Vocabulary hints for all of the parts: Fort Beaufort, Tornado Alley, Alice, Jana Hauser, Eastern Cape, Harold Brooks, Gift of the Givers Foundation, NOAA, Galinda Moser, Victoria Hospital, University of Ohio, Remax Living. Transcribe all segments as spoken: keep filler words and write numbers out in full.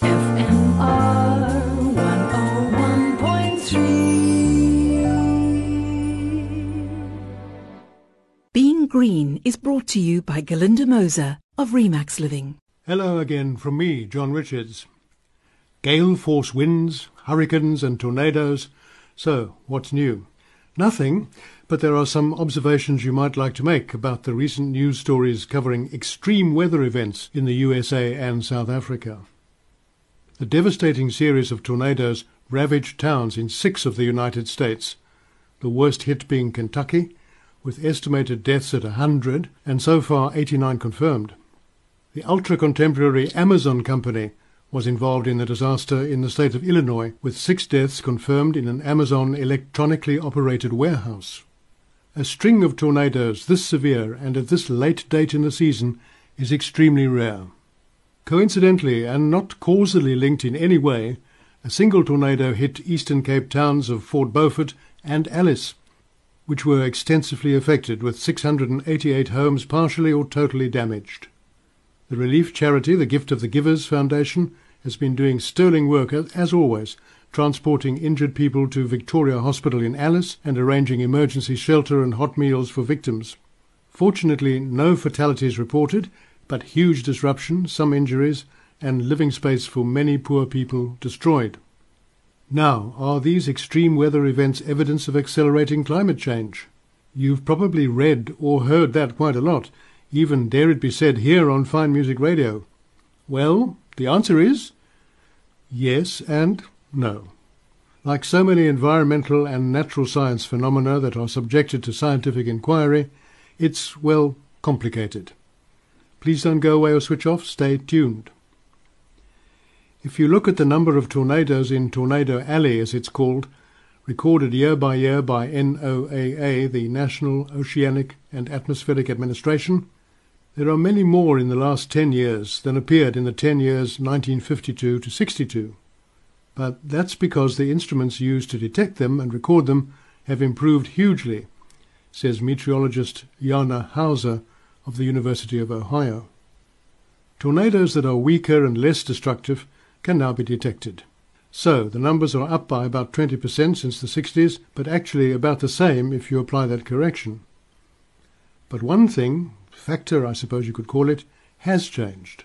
Being Green is brought to you by Galinda Moser of Remax Living. Hello again from me, John Richards. Gale force winds, hurricanes and tornadoes. So, what's new? Nothing, but there are some observations you might like to make about the recent news stories covering extreme weather events in the U S A and South Africa. The devastating series of tornadoes ravaged towns in six of the United States, the worst hit being Kentucky, with estimated deaths at one hundred, and so far eighty-nine confirmed. The ultra-contemporary Amazon company was involved in the disaster in the state of Illinois, with six deaths confirmed in an Amazon electronically operated warehouse. A string of tornadoes this severe and at this late date in the season is extremely rare. Coincidentally, and not causally linked in any way, a single tornado hit Eastern Cape towns of Fort Beaufort and Alice, which were extensively affected, with six hundred eighty-eight homes partially or totally damaged. The relief charity, the Gift of the Givers Foundation, has been doing sterling work, as always, transporting injured people to Victoria Hospital in Alice and arranging emergency shelter and hot meals for victims. Fortunately, no fatalities reported, but huge disruption, some injuries, and living space for many poor people destroyed. Now, are these extreme weather events evidence of accelerating climate change? You've probably read or heard that quite a lot, even dare it be said here on Fine Music Radio. Well, the answer is yes and no. Like so many environmental and natural science phenomena that are subjected to scientific inquiry, it's, well, complicated. Please don't go away or switch off. Stay tuned. If you look at the number of tornadoes in Tornado Alley, as it's called, recorded year by year by N O A A, the National Oceanic and Atmospheric Administration, there are many more in the last ten years than appeared in the ten years nineteen fifty-two to sixty-two. But that's because the instruments used to detect them and record them have improved hugely, says meteorologist Jana Hauser of the University of Ohio. Tornadoes that are weaker and less destructive can now be detected. So, the numbers are up by about twenty percent since the sixties, but actually about the same if you apply that correction. But one thing, factor I suppose you could call it, has changed.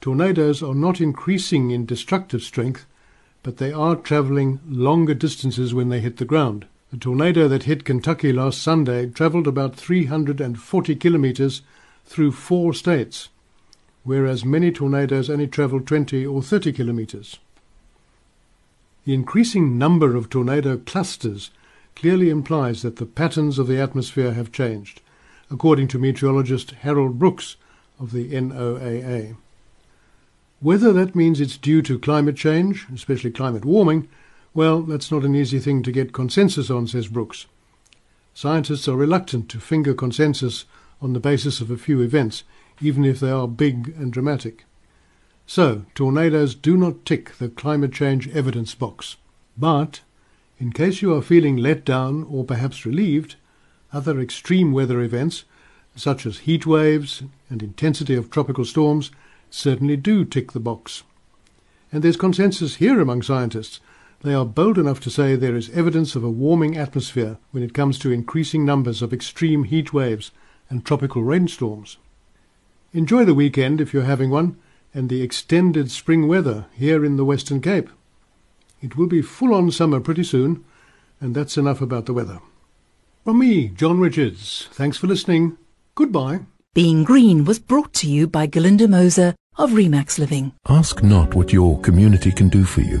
Tornadoes are not increasing in destructive strength, but they are travelling longer distances when they hit the ground. The tornado that hit Kentucky last Sunday travelled about three hundred forty kilometres through four states, whereas many tornadoes only travel twenty or thirty kilometres. The increasing number of tornado clusters clearly implies that the patterns of the atmosphere have changed, according to meteorologist Harold Brooks of the N O A A. Whether that means it's due to climate change, especially climate warming, well, that's not an easy thing to get consensus on, says Brooks. Scientists are reluctant to finger consensus on the basis of a few events, even if they are big and dramatic. So, tornadoes do not tick the climate change evidence box. But, in case you are feeling let down or perhaps relieved, other extreme weather events, such as heat waves and intensity of tropical storms, certainly do tick the box. And there's consensus here among scientists. They are bold enough to say there is evidence of a warming atmosphere when it comes to increasing numbers of extreme heat waves and tropical rainstorms. Enjoy the weekend, if you're having one, and the extended spring weather here in the Western Cape. It will be full-on summer pretty soon, and that's enough about the weather. From me, John Richards, thanks for listening. Goodbye. Being Green was brought to you by Galinda Moser of Remax Living. Ask not what your community can do for you.